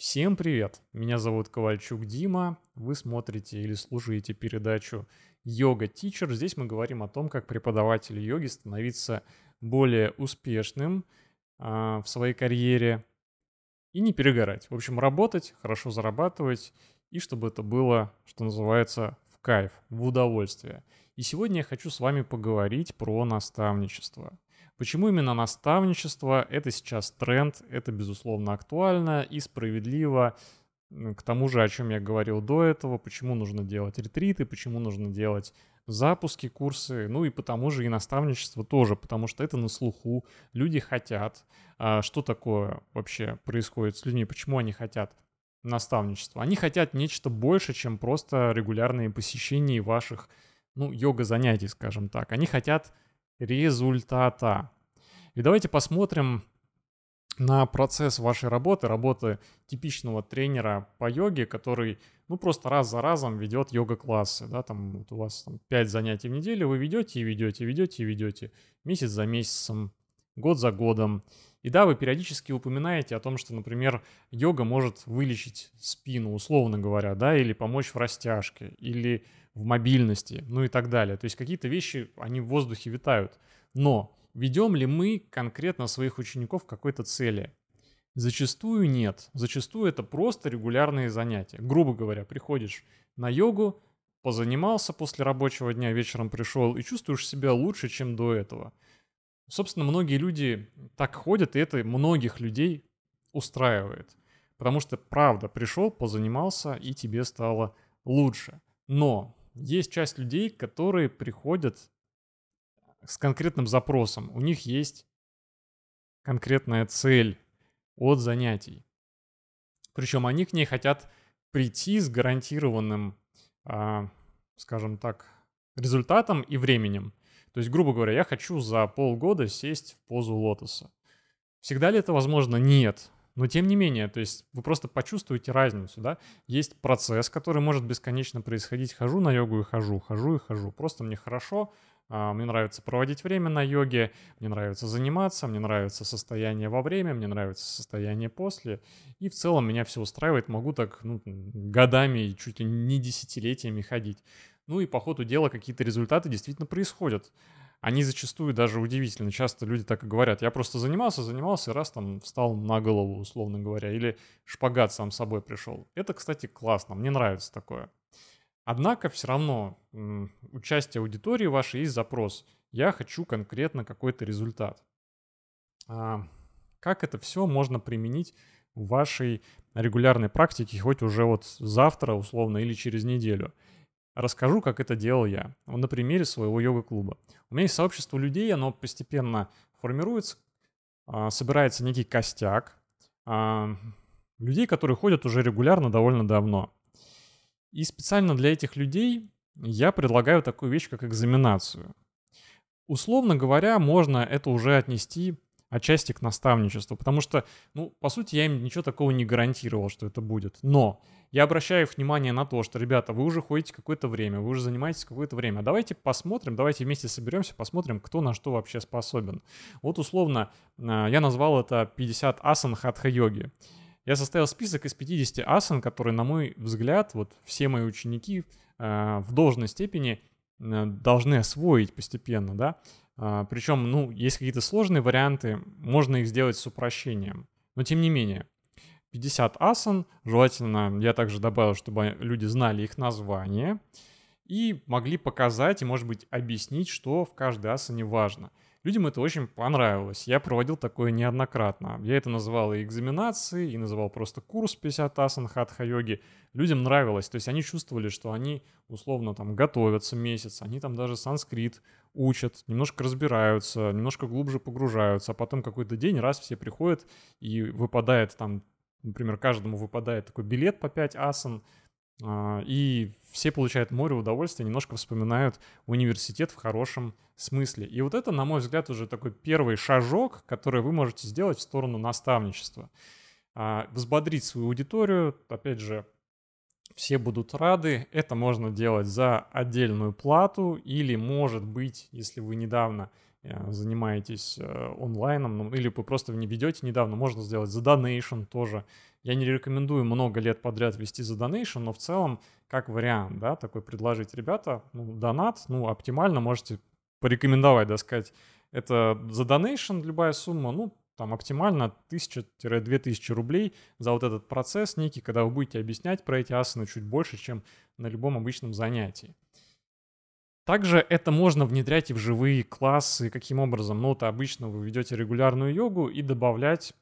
Всем привет! Меня зовут Ковальчук Дима. Вы смотрите или слушаете передачу «Йога-тичер». Здесь мы говорим о том, как преподаватель йоги становиться более успешным в своей карьере и не перегорать. В общем, работать, хорошо зарабатывать и чтобы это было, что называется, в кайф, в удовольствие. И сегодня я хочу с вами поговорить про наставничество. Почему именно наставничество? Это сейчас тренд, это, безусловно, актуально и справедливо. К тому же, о чем я говорил до этого, почему нужно делать ретриты, почему нужно делать запуски, курсы, ну и потому же и наставничество тоже, потому что это на слуху, люди хотят. Что такое вообще происходит с людьми, почему они хотят наставничество? Они хотят нечто больше, чем просто регулярные посещения ваших, йога-занятий, скажем так. Они хотят результата. И давайте посмотрим на процесс вашей работы типичного тренера по йоге, который, просто раз за разом ведет йога-классы, да, там вот у вас 5 занятий в неделю, вы ведете, месяц за месяцем, год за годом. И да, вы периодически упоминаете о том, что, например, йога может вылечить спину, условно говоря, да, или помочь в растяжке, или в мобильности, и так далее. То есть какие-то вещи, они в воздухе витают. Но ведем ли мы конкретно своих учеников к какой-то цели? Зачастую нет. Зачастую это просто регулярные занятия. Грубо говоря, приходишь на йогу, позанимался после рабочего дня, вечером пришел и чувствуешь себя лучше, чем до этого. Собственно, многие люди так ходят, и это многих людей устраивает. Потому что, правда, пришел, позанимался, и тебе стало лучше. Но есть часть людей, которые приходят с конкретным запросом. У них есть конкретная цель от занятий. Причем они к ней хотят прийти с гарантированным, скажем так, результатом и временем. То есть, грубо говоря, я хочу за полгода сесть в позу лотоса. Всегда ли это возможно? Нет. Но тем не менее, то есть вы просто почувствуете разницу, да? Есть процесс, который может бесконечно происходить. Хожу на йогу и хожу. Просто мне хорошо, мне нравится проводить время на йоге, мне нравится заниматься, мне нравится состояние во время, мне нравится состояние после. И в целом меня все устраивает. Могу так годами, чуть ли не десятилетиями ходить. И по ходу дела какие-то результаты действительно происходят. Они зачастую даже удивительны. Часто люди так и говорят. Я просто занимался, и раз там встал на голову, условно говоря, или шпагат сам собой пришел. Это, кстати, классно, мне нравится такое. Однако все равно участие аудитории вашей есть запрос. Я хочу конкретно какой-то результат. Как это все можно применить в вашей регулярной практике, хоть уже завтра, условно, или через неделю? Расскажу, как это делал я на примере своего йога-клуба. У меня есть сообщество людей, оно постепенно формируется, собирается некий костяк людей, которые ходят уже регулярно довольно давно. И специально для этих людей я предлагаю такую вещь, как экзаменацию. Условно говоря, можно это уже отнести отчасти к наставничеству, потому что, по сути, я им ничего такого не гарантировал, что это будет. Но я обращаю внимание на то, что, ребята, вы уже ходите какое-то время, вы уже занимаетесь какое-то время. Давайте посмотрим, давайте вместе соберемся, посмотрим, кто на что вообще способен. Условно, я назвал это 50 асан хатха-йоги. Я составил список из 50 асан, которые, на мой взгляд, все мои ученики в должной степени должны освоить постепенно, да. Причем, есть какие-то сложные варианты, можно их сделать с упрощением. Но тем не менее, 50 асан, желательно, я также добавил, чтобы люди знали их название и могли показать и, может быть, объяснить, что в каждой асане важно. Людям это очень понравилось, я проводил такое неоднократно. Я это называл и экзаменацией, и называл просто курс 50 асан хатха-йоги. Людям нравилось, то есть они чувствовали, что они условно там готовятся месяц, они там даже санскрит учат, немножко разбираются, немножко глубже погружаются, а потом какой-то день раз все приходят и выпадает там, например, каждому выпадает такой билет по 5 асан, и все получают море удовольствия, немножко вспоминают университет в хорошем смысле. И это, на мой взгляд, уже такой первый шажок, который вы можете сделать в сторону наставничества. Взбодрить свою аудиторию, опять же, все будут рады. Это можно делать за отдельную плату или, может быть, если вы недавно занимаетесь онлайном или вы просто не ведете недавно, можно сделать за донейшн тоже. Я не рекомендую много лет подряд вести за донейшн, но в целом, как вариант, да, такой предложить, ребята, ну, донат, ну, оптимально можете порекомендовать, да, сказать, это за донейшн любая сумма, ну, там оптимально 1000-2000 рублей за вот этот процесс некий, когда вы будете объяснять про эти асаны чуть больше, чем на любом обычном занятии. Также это можно внедрять и в живые классы. Каким образом? Ну, то обычно вы ведете регулярную йогу и добавлять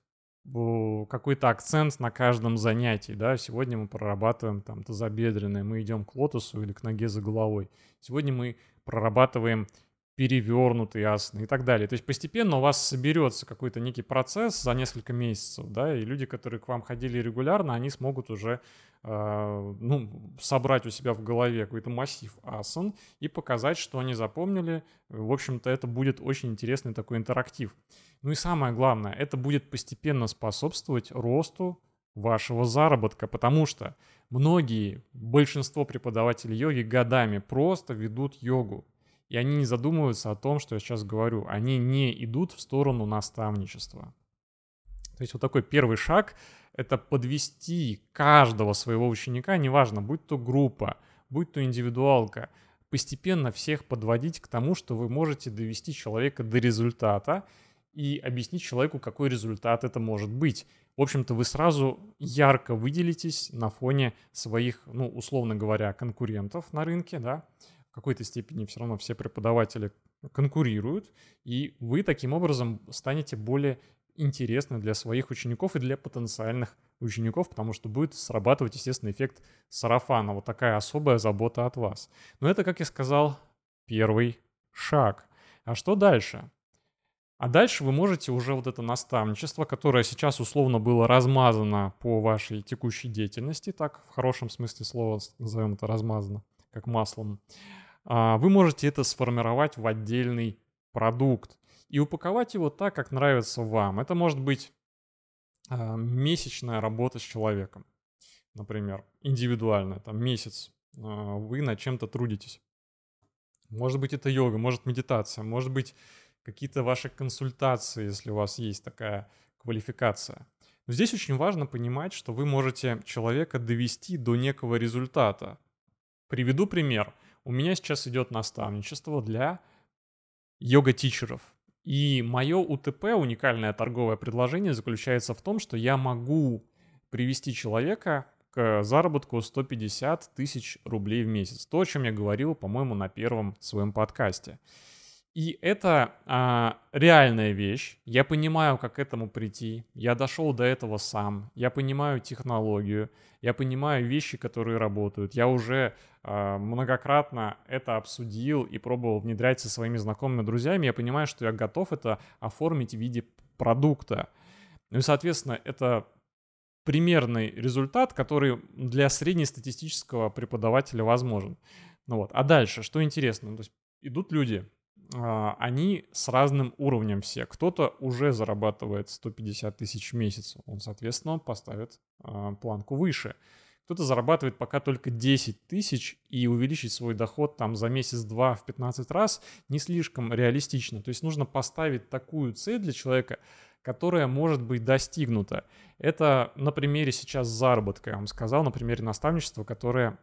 какой-то акцент на каждом занятии, да, сегодня мы прорабатываем там тазобедренные, мы идем к лотосу или к ноге за головой, сегодня мы прорабатываем перевернутые асаны и так далее. То есть постепенно у вас соберется какой-то некий процесс за несколько месяцев, да, и люди, которые к вам ходили регулярно, они смогут уже собрать у себя в голове какой-то массив асан и показать, что они запомнили. В общем-то, это будет очень интересный такой интерактив. Ну и самое главное, это будет постепенно способствовать росту вашего заработка, потому что большинство преподавателей йоги годами просто ведут йогу. И они не задумываются о том, что я сейчас говорю. Они не идут в сторону наставничества. То есть вот такой первый шаг — это подвести каждого своего ученика, неважно, будь то группа, будь то индивидуалка, постепенно всех подводить к тому, что вы можете довести человека до результата и объяснить человеку, какой результат это может быть. В общем-то, вы сразу ярко выделитесь на фоне своих, условно говоря, конкурентов на рынке, да. В какой-то степени все равно все преподаватели конкурируют, и вы таким образом станете более интересны для своих учеников и для потенциальных учеников, потому что будет срабатывать, естественно, эффект сарафана. Вот такая особая забота от вас. Но это, как я сказал, первый шаг. А что дальше? А дальше вы можете уже вот это наставничество, которое сейчас условно было размазано по вашей текущей деятельности, так в хорошем смысле слова назовем это размазано, как маслом, вы можете это сформировать в отдельный продукт и упаковать его так, как нравится вам. Это может быть месячная работа с человеком, например, индивидуальная, там месяц вы над чем-то трудитесь. Может быть, это йога, может, медитация, может быть, какие-то ваши консультации, если у вас есть такая квалификация. Но здесь очень важно понимать, что вы можете человека довести до некого результата. Приведу пример. У меня сейчас идет наставничество для йога-тичеров. И мое УТП, уникальное торговое предложение, заключается в том, что я могу привести человека к заработку 150 000 рублей в месяц. То, о чем я говорил, по-моему, на первом своем подкасте. И это реальная вещь. Я понимаю, как к этому прийти. Я дошел до этого сам. Я понимаю технологию. Я понимаю вещи, которые работают. Я уже многократно это обсудил и пробовал внедрять со своими знакомыми друзьями. Я понимаю, что я готов это оформить в виде продукта. Ну и, соответственно, это примерный результат, который для среднестатистического преподавателя возможен. А дальше, что интересно? То есть идут люди, они с разным уровнем все. Кто-то уже зарабатывает 150 000 в месяц, он, соответственно, поставит планку выше. Кто-то зарабатывает пока только 10 000, и увеличить свой доход там за месяц-два в 15 раз не слишком реалистично. То есть нужно поставить такую цель для человека, которая может быть достигнута. Это на примере сейчас заработка, я вам сказал, на примере наставничества, которое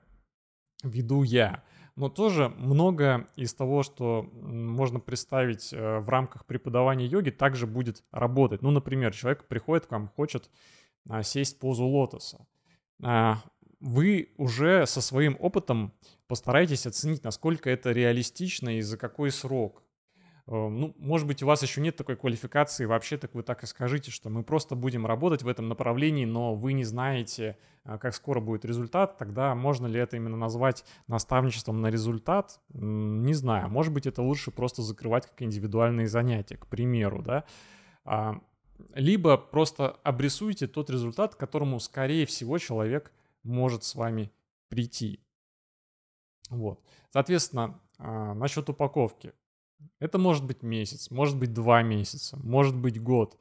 веду я. Но тоже много из того, что можно представить в рамках преподавания йоги, также будет работать. Например, человек приходит к вам, хочет сесть в позу лотоса. Вы уже со своим опытом постараетесь оценить, насколько это реалистично и за какой срок. Может быть, у вас еще нет такой квалификации, вообще так вы так и скажите, что мы просто будем работать в этом направлении, но вы не знаете, как скоро будет результат, тогда можно ли это именно назвать наставничеством на результат? Не знаю, может быть, это лучше просто закрывать как индивидуальные занятия, к примеру, да? Либо просто обрисуйте тот результат, к которому, скорее всего, человек может с вами прийти. Соответственно, насчет упаковки. Это может быть месяц, может быть 2 месяца, может быть год.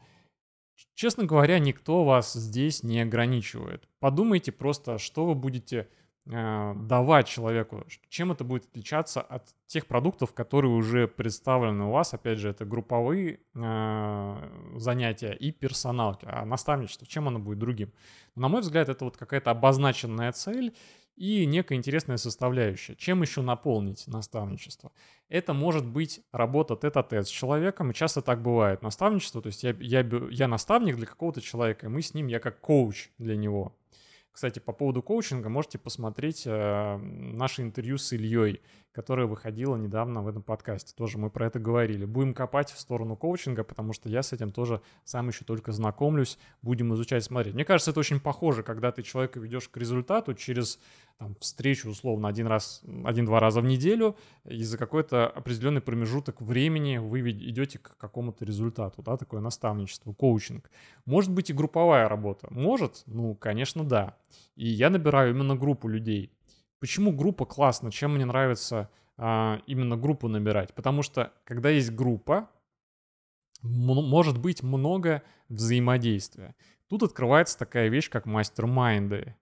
Честно говоря, никто вас здесь не ограничивает. Подумайте просто, что вы будете давать человеку, чем это будет отличаться от тех продуктов, которые уже представлены у вас. Опять же, это групповые занятия и персоналки. А наставничество, чем оно будет другим? На мой взгляд, это вот какая-то обозначенная цель и некая интересная составляющая. Чем еще наполнить наставничество? Это может быть работа тет-а-тет с человеком. И часто так бывает. Наставничество, то есть я наставник для какого-то человека, и мы с ним, я как коуч для него. Кстати, по поводу коучинга можете посмотреть наше интервью с Ильей, которое выходило недавно в этом подкасте. Тоже мы про это говорили. Будем копать в сторону коучинга, потому что я с этим тоже сам еще только знакомлюсь. Будем изучать, смотреть. Мне кажется, это очень похоже, когда ты человека ведешь к результату через встречу, условно, один-два раза в неделю, и за какой-то определенный промежуток времени вы идете к какому-то результату. Да, такое наставничество, коучинг. Может быть и групповая работа. Может? Ну, конечно, да. И я набираю именно группу людей. Почему группа классна? Чем мне нравится именно группу набирать? Потому что, когда есть группа, может быть много взаимодействия. Тут открывается такая вещь, как мастер-майнды.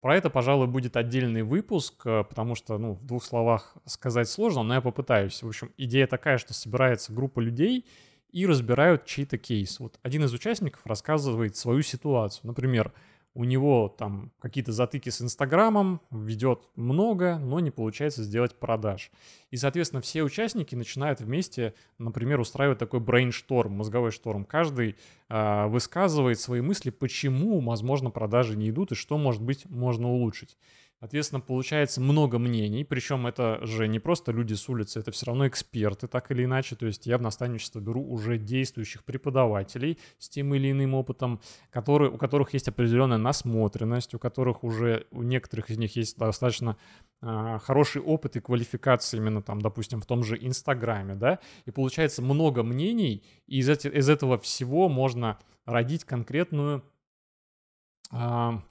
Про это, пожалуй, будет отдельный выпуск, потому что, в двух словах сказать сложно, но я попытаюсь. В общем, идея такая, что собирается группа людей и разбирают чей-то кейс. Вот один из участников рассказывает свою ситуацию. Например, у него там какие-то затыки с Инстаграмом, ведет много, но не получается сделать продаж. И, соответственно, все участники начинают вместе, например, устраивать такой брейншторм, мозговой шторм. Каждый высказывает свои мысли, почему, возможно, продажи не идут и что, может быть, можно улучшить. Соответственно, получается много мнений, причем это же не просто люди с улицы, это все равно эксперты, так или иначе. То есть я в наставничество беру уже действующих преподавателей с тем или иным опытом, у которых есть определенная насмотренность, у некоторых из них есть достаточно хороший опыт и квалификации именно там, допустим, в том же Инстаграме, да, и получается много мнений, и из этого всего можно родить конкретную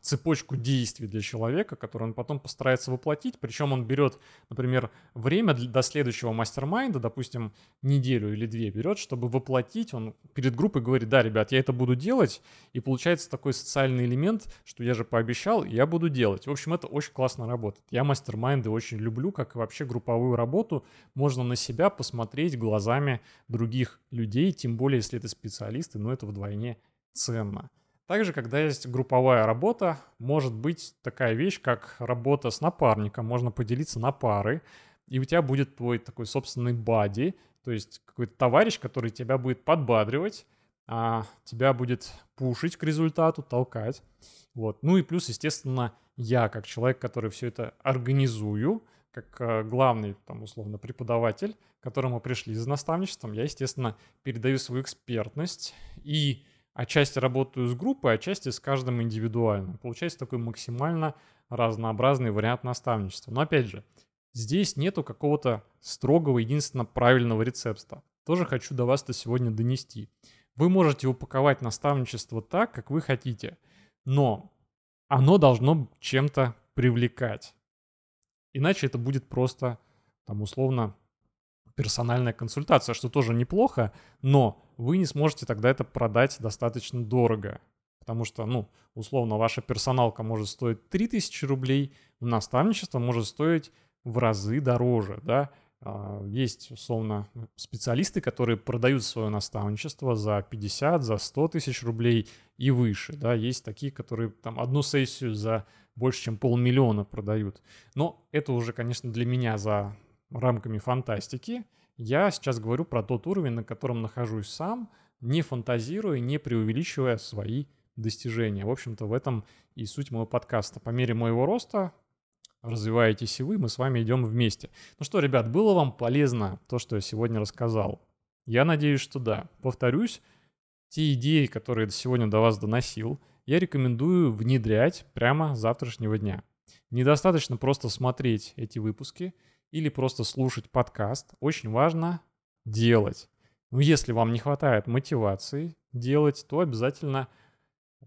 цепочку действий для человека, которую он потом постарается воплотить. Причем он берет, например, время до следующего мастер-майнда, допустим, неделю или две берет, чтобы воплотить. Он перед группой говорит: да, ребят, я это буду делать. И получается такой социальный элемент, что я же пообещал, я буду делать. В общем, это очень классно работает. Я мастер-майнды очень люблю, как и вообще групповую работу. Можно на себя посмотреть глазами других людей, тем более, если это специалисты, но это вдвойне ценно. Также, когда есть групповая работа, может быть такая вещь, как работа с напарником. Можно поделиться на пары, и у тебя будет твой такой собственный бадди, то есть какой-то товарищ, который тебя будет подбадривать, тебя будет пушить к результату, толкать. Вот. Ну и плюс, естественно, я, как человек, который все это организую, как главный, условно, преподаватель, к которому пришли за наставничеством, я, естественно, передаю свою экспертность и отчасти работаю с группой, отчасти с каждым индивидуально. Получается такой максимально разнообразный вариант наставничества. Но опять же, здесь нету какого-то строгого, единственно правильного рецепта. Тоже хочу до вас это сегодня донести. Вы можете упаковать наставничество так, как вы хотите, но оно должно чем-то привлекать. Иначе это будет просто, условно, персональная консультация, что тоже неплохо, но вы не сможете тогда это продать достаточно дорого, потому что, условно, ваша персоналка может стоить 3000 рублей, наставничество может стоить в разы дороже, да. Есть, условно, специалисты, которые продают свое наставничество за 50, за 100 тысяч рублей и выше, да. Есть такие, которые одну сессию за больше, чем 500 000 продают. Но это уже, конечно, для меня за рамками фантастики. Я сейчас говорю про тот уровень, на котором нахожусь сам, не фантазируя, не преувеличивая свои достижения. В общем-то, в этом и суть моего подкаста. По мере моего роста развиваетесь и вы, мы с вами идем вместе. Ну что, ребят, было вам полезно то, что я сегодня рассказал? Я надеюсь, что да. Повторюсь, те идеи, которые я сегодня до вас доносил, я рекомендую внедрять прямо с завтрашнего дня. Недостаточно просто смотреть эти выпуски или просто слушать подкаст, очень важно делать. Но если вам не хватает мотивации делать, то обязательно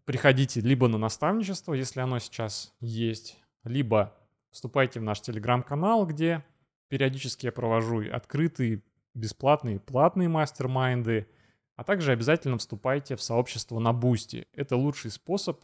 приходите либо на наставничество, если оно сейчас есть, либо вступайте в наш телеграм-канал, где периодически я провожу открытые, бесплатные, платные мастер-майнды, а также обязательно вступайте в сообщество на Boosty. Это лучший способ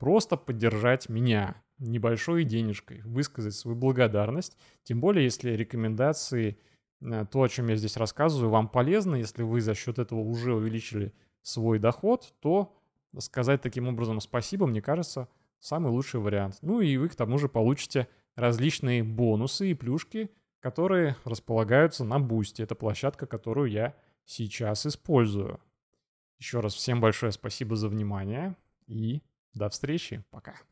Просто поддержать меня небольшой денежкой, высказать свою благодарность. Тем более, если рекомендации, то, о чем я здесь рассказываю, вам полезно. Если вы за счет этого уже увеличили свой доход, то сказать таким образом спасибо, мне кажется, самый лучший вариант. Ну и вы к тому же получите различные бонусы и плюшки, которые располагаются на Boosty. Это площадка, которую я сейчас использую. Еще раз всем большое спасибо за внимание и до встречи. Пока.